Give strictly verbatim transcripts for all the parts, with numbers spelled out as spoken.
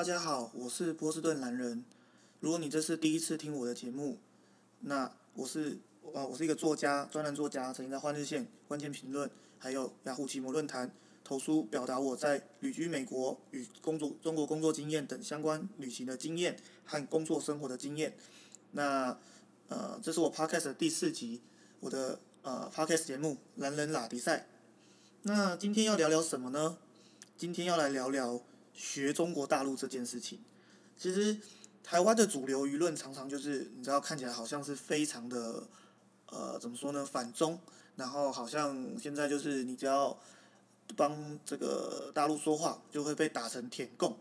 大家好，我是波士顿蓝人。如果你这是第一次听我的节目，那我是呃，我是一个作家，专栏作家，曾经在《换日线》、《关键评论》还有雅虎奇摩论坛投书，表达我在旅居美国与工作中国工作经验等相关旅行的经验和工作生活的经验。那呃，这是我 podcast 的第四集，我的呃 podcast 节目《蓝人喇迪赛》。那今天要聊聊什么呢？今天要来聊聊学中国大陆这件事情。其实台湾的主流舆论常常就是你知道看起来好像是非常的呃怎么说呢反中，然后好像现在就是你只要帮这个大陆说话就会被打成舔共，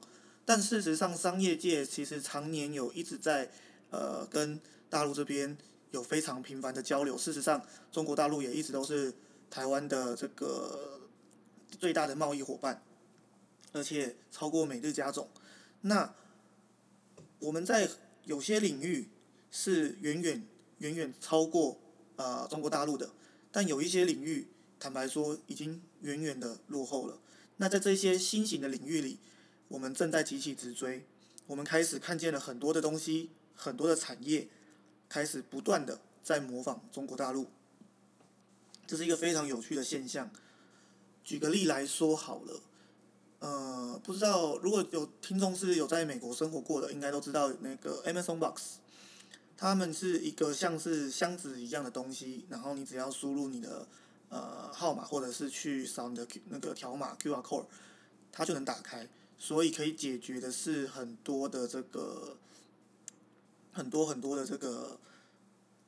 但事实上商业界其实常年有一直在呃跟大陆这边有非常频繁的交流。事实上中国大陆也一直都是台湾的这个最大的贸易伙伴，而且超过美日加总。那我们在有些领域是远远远远超过呃中国大陆的，但有一些领域坦白说已经远远的落后了。那在这些新型的领域里，我们正在急起直追，我们开始看见了很多的东西，很多的产业开始不断的在模仿中国大陆，这是一个非常有趣的现象。举个例来说好了。呃，不知道如果有听众是有在美国生活过的，应该都知道那个 Amazon Box， 他们是一个像是箱子一样的东西，然后你只要输入你的呃号码，或者是去扫你的那个条码 Q R code， 它就能打开，所以可以解决的是很多的这个很多很多的这个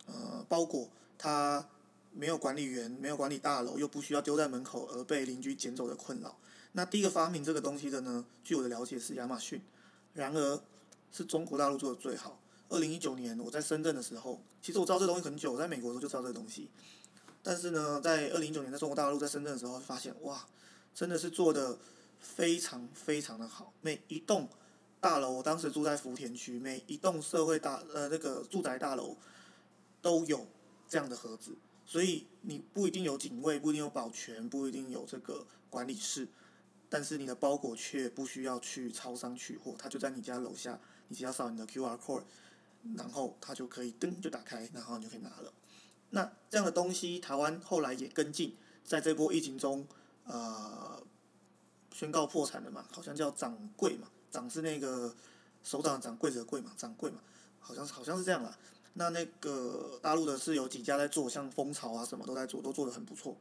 呃包裹，它没有管理员，没有管理大楼，又不需要丢在门口而被邻居捡走的困扰。那第一个发明这个东西的呢，据我的了解是亚马逊，然而是中国大陆做的最好。二零一九年我在深圳的时候，其实我知道这东西很久，我在美国的时候就知道这个东西，但是呢，在二零一九年在中国大陆在深圳的时候，发现哇，真的是做的非常非常的好。每一栋大楼，我当时住在福田区，每一栋社会大呃那个住宅大楼都有这样的盒子，所以你不一定有警卫，不一定有保全，不一定有这个管理室。但是你的包裹却不需要去超商取货，它就在你家楼下，你只要扫你的 Q R code， 然后它就可以噔就打开，然后你就可以拿了。那这样的东西，台湾后来也跟进，在这波疫情中，呃，宣告破产了嘛，好像叫掌柜嘛，掌是那个手掌掌柜者柜嘛，掌柜嘛，好像好像是这样啦。那那个大陆的是有几家在做，像蜂巢啊什么都在做，都做得很不错。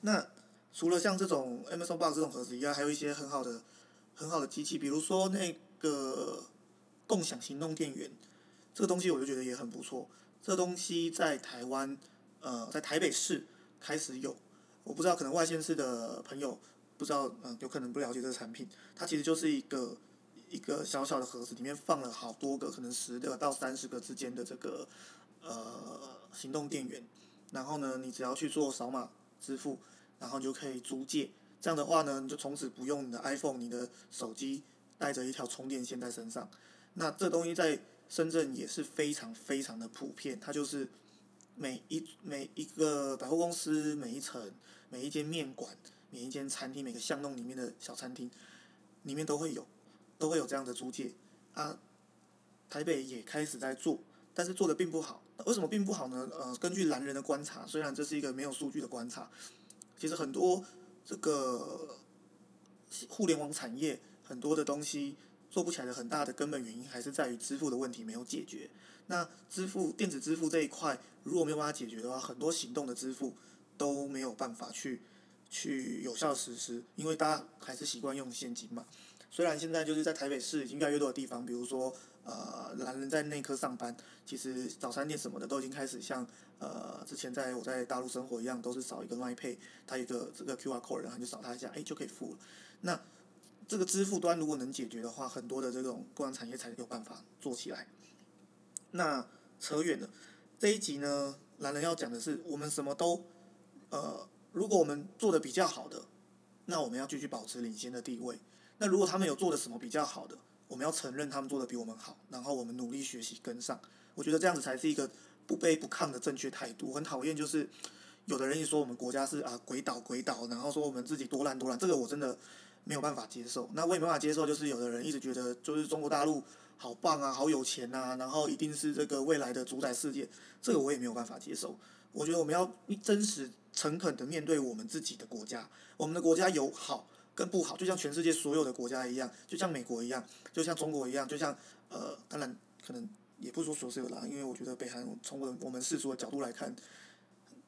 那除了像这种 Amazon Box 这种盒子以外，还有一些很好的、很好的机器，比如说那个共享行动电源，这个东西我就觉得也很不错。这个东西在台湾，呃，在台北市开始有，我不知道可能外县市的朋友不知道，嗯、呃，有可能不了解这个产品。它其实就是一个一个小小的盒子，里面放了好多个，可能十个到三十个之间的这个呃行动电源，然后呢，你只要去做扫码支付。然后你就可以租借，这样的话呢，你就从此不用你的 iPhone、你的手机带着一条充电线在身上。那这东西在深圳也是非常非常的普遍，它就是每一每一个百货公司、每一层、每一间面馆、每一间餐厅、每个巷弄里面的小餐厅，里面都会有，都会有这样的租借啊。台北也开始在做，但是做的并不好。为什么并不好呢？呃，根据蓝人的观察，虽然这是一个没有数据的观察。其实很多这个互联网产业很多的东西做不起来的很大的根本原因还是在于支付的问题没有解决。那支付电子支付这一块如果没有办法解决的话，很多行动的支付都没有办法去去有效实施，因为大家还是习惯用现金嘛。虽然现在就是在台北市已经越来越多的地方，比如说呃蓝人在内科上班，其实早餐店什么的都已经开始像呃之前在我在大陆生活一样，都是扫一个 LinePay， 它有一个这个 Q R code， 然后就扫它一下，哎就可以付了。那这个支付端如果能解决的话，很多的这种共享产业才有办法做起来。那扯远了，这一集呢，蓝人要讲的是我们什么都呃如果我们做的比较好的，那我们要继续保持领先的地位。那如果他们有做的什么比较好的，我们要承认他们做的比我们好，然后我们努力学习跟上。我觉得这样子才是一个不卑不亢的正确态度。我很讨厌就是有的人一说我们国家是啊鬼岛鬼岛，然后说我们自己多烂多烂，这个我真的没有办法接受。那我也没办法接受，就是有的人一直觉得就是中国大陆好棒啊，好有钱啊，然后一定是这个未来的主宰世界，这个我也没有办法接受。我觉得我们要真实诚恳的面对我们自己的国家，我们的国家有好跟不好，就像全世界所有的国家一样，就像美国一样，就像中国一样，就像呃，当然可能也不说所有啦，因为我觉得北韩从我们我们世俗的角度来看，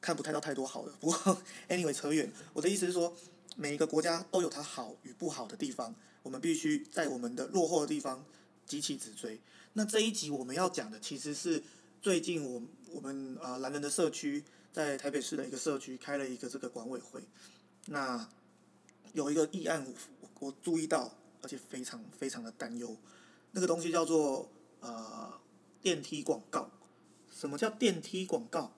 看不太到太多好的。不过 anyway 扯远，我的意思是说，每一个国家都有它好与不好的地方，我们必须在我们的落后的地方急起直追。那这一集我们要讲的其实是最近我我们啊蓝人的社区。在台北市的一个社区开了一个这个管委会，那有一个议案我我注意到，而且非常非常的担忧，那个东西叫做呃电梯广告。什么叫电梯广告？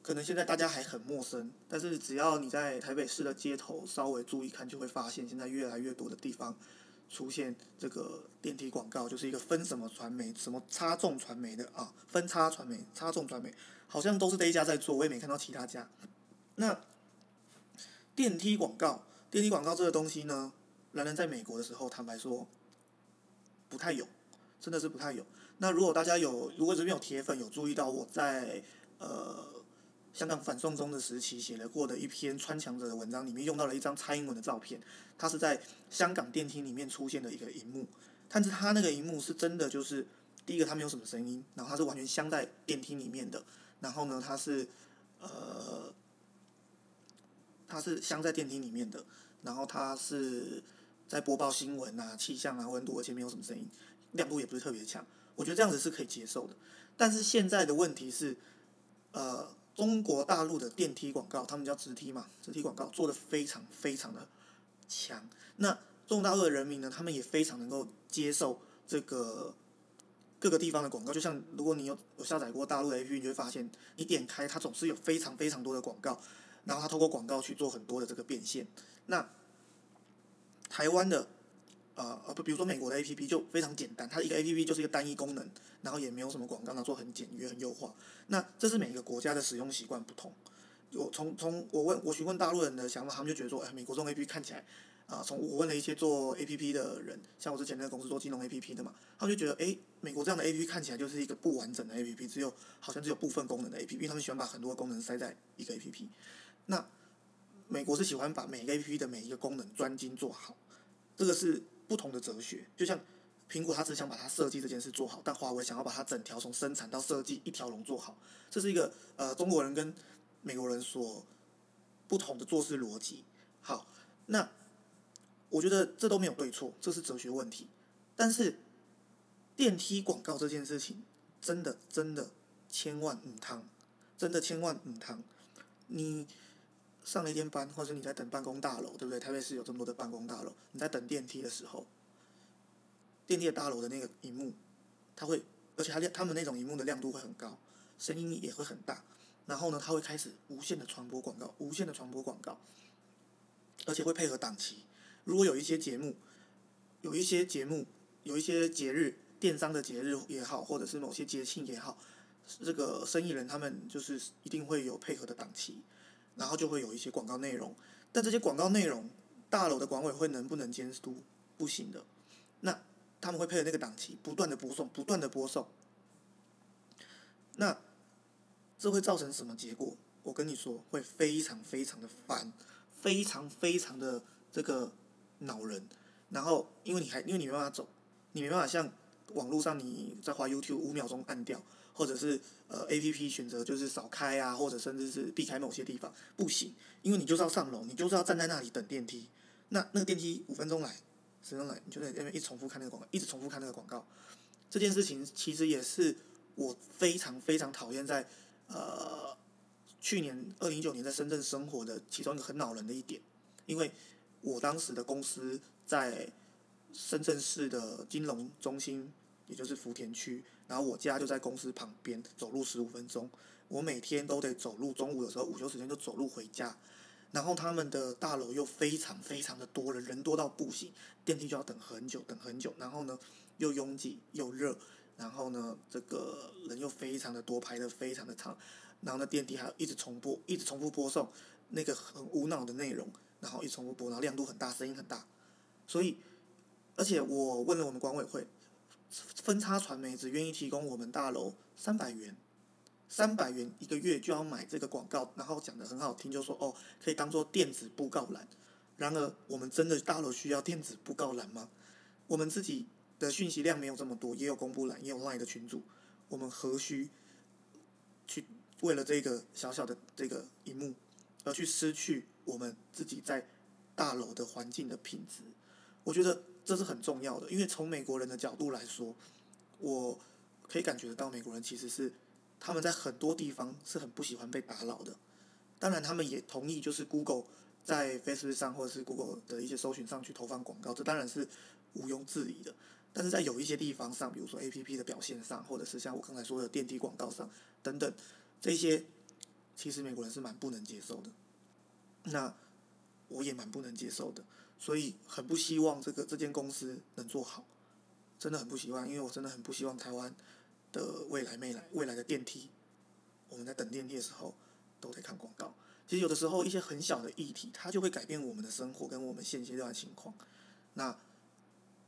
可能现在大家还很陌生，但是只要你在台北市的街头稍微注意看，就会发现现在越来越多的地方出现这个电梯广告，就是一个分什么传媒、什么插众传媒的啊，分插传媒、插众传媒，好像都是这一家在做，我也没看到其他家。那电梯广告，电梯广告这个东西呢，蓝蓝在美国的时候，坦白说不太有，真的是不太有。那如果大家有，如果这边有铁粉有注意到，我在呃香港反送中的时期写了过的一篇穿墙者的文章，里面用到了一张蔡英文的照片，它是在香港电梯里面出现的一个萤幕，但是它那个萤幕是真的，就是第一个它没有什么声音，然后它是完全镶在电梯里面的，然后呢它是呃它是镶在电梯里面的，然后它是在播报新闻啊、气象啊、温度，而且没有什么声音，亮度也不是特别强，我觉得这样子是可以接受的。但是现在的问题是，呃。中国大陆的电梯广告，他们叫直梯嘛，直梯广告做得非常非常的强。那中国大陆的人民呢，他们也非常能够接受这个各个地方的广告。就像如果你有有下载过大陆的 A P P， 你就会发现，你点开它总是有非常非常多的广告，然后它透过广告去做很多的这个变现。那台湾的呃呃，比如说美国的 A P P 就非常简单，它一个 A P P 就是一个单一功能，然后也没有什么广告，然后做很简约、很优化。那这是每个国家的使用习惯不同。我从从我问我询问大陆人的想法，他们就觉得说，哎，美国这种 A P P 看起来，啊、呃，从我问了一些做 A P P 的人，像我之前那个公司做金融 A P P 的嘛，他们就觉得，哎，美国这样的 A P P 看起来就是一个不完整的 A P P， 只有好像只有部分功能的 A P P， 因为他们喜欢把很多功能塞在一个 A P P。那美国是喜欢把每一个 A P P 的每一个功能专精做好，这个是不同的哲学。就像苹果，他只想把它设计这件事做好，但华为想要把它整条从生产到设计一条龙做好，这是一个呃中国人跟美国人所不同的做事逻辑。好，那我觉得这都没有对错，这是哲学问题。但是电梯广告这件事情，真的真的千万唔通，真的千万唔通。你上了一天班，或者你在等办公大楼，对不对？台北市有这么多的办公大楼，你在等电梯的时候，电梯的大楼的那个萤幕，它会，而且它他们那种萤幕的亮度会很高，声音也会很大，然后呢，它会开始无限的传播广告，无限的传播广告，而且会配合档期。如果有一些节目，有一些节目，有一些节日，电商的节日也好，或者是某些节庆也好，这个生意人他们就是一定会有配合的档期。然后就会有一些广告内容，但这些广告内容，大楼的管委会能不能监督？不行的。那他们会配合那个档期，不断的播送，不断的播送。那这会造成什么结果？我跟你说，会非常非常的烦，非常非常的这个恼人。然后因为你还因为你没办法走，你没办法像网络上你在滑 YouTube 五秒钟按掉。或者是呃 A P P 选择就是少开啊，或者甚至是避开某些地方，不行，因为你就是要上楼，你就是要站在那里等电梯。那那个电梯五分钟来，十分钟来，你就在那边一直重复看那个广告，一直重复看那个广告。这件事情其实也是我非常非常讨厌在呃去年二零一九年在深圳生活的其中一个很恼人的一点，因为我当时的公司在深圳市的金融中心。也就是福田区，然后我家就在公司旁边，走路十五分钟。我每天都得走路，中午有时候午休时间就走路回家。然后他们的大楼又非常非常的多人，人多到不行，电梯就要等很久，等很久。然后呢，又拥挤又热，然后呢，这个人又非常的多，排得非常的长。然后呢，电梯还一直重播，一直重复播送那个很无脑的内容，然后一直重复播，然后亮度很大，声音很大。所以而且我问了我们管委会，分叉传媒只愿意提供我们大楼三百元，三百元一个月就要买这个广告，然后讲得很好听，就说哦可以当做电子布告栏。然而我们真的大楼需要电子布告栏吗？我们自己的讯息量没有这么多，也有公布栏，也有 LINE 的群组，我们何须去为了这个小小的这个一幕而去失去我们自己在大楼的环境的品质？我觉得这是很重要的，因为从美国人的角度来说，我可以感觉得到美国人其实是他们在很多地方是很不喜欢被打扰的。当然他们也同意就是 Google 在 Facebook 上或者是 Google 的一些搜寻上去投放广告，这当然是毋庸置疑的，但是在有一些地方上，比如说 A P P 的表现上，或者是像我刚才说的电梯广告上等等，这些其实美国人是蛮不能接受的，那我也蛮不能接受的，所以很不希望这个这间公司能做好，真的很不希望，因为我真的很不希望台湾的未来未来未来的电梯，我们在等电梯的时候都在看广告。其实有的时候一些很小的议题，它就会改变我们的生活跟我们现阶段的情况。那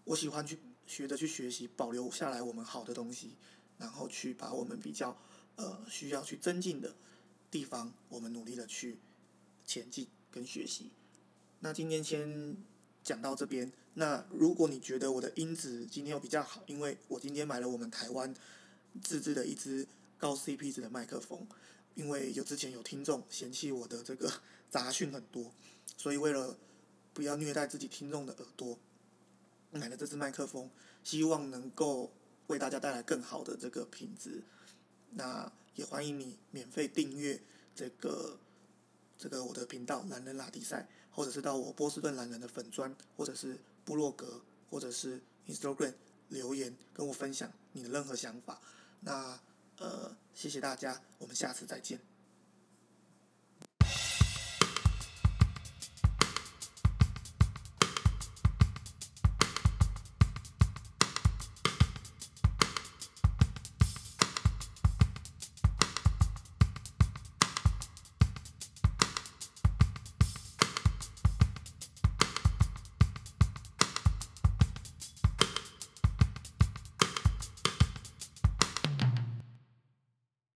我喜欢去学着去学习，保留下来我们好的东西，然后去把我们比较呃需要去增进的地方，我们努力的去前进跟学习。那今天先讲到这边。那如果你觉得我的音质今天又比较好，因为我今天买了我们台湾自制的一支高 C P 值的麦克风，因为有之前有听众嫌弃我的这个杂讯很多，所以为了不要虐待自己听众的耳朵，买了这支麦克风，希望能够为大家带来更好的这个品质。那也欢迎你免费订阅这个这个我的频道懒人拉迪赛，或者是到我波士顿懒人的粉专，或者是部落格，或者是 Instagram 留言跟我分享你的任何想法。那呃，谢谢大家，我们下次再见。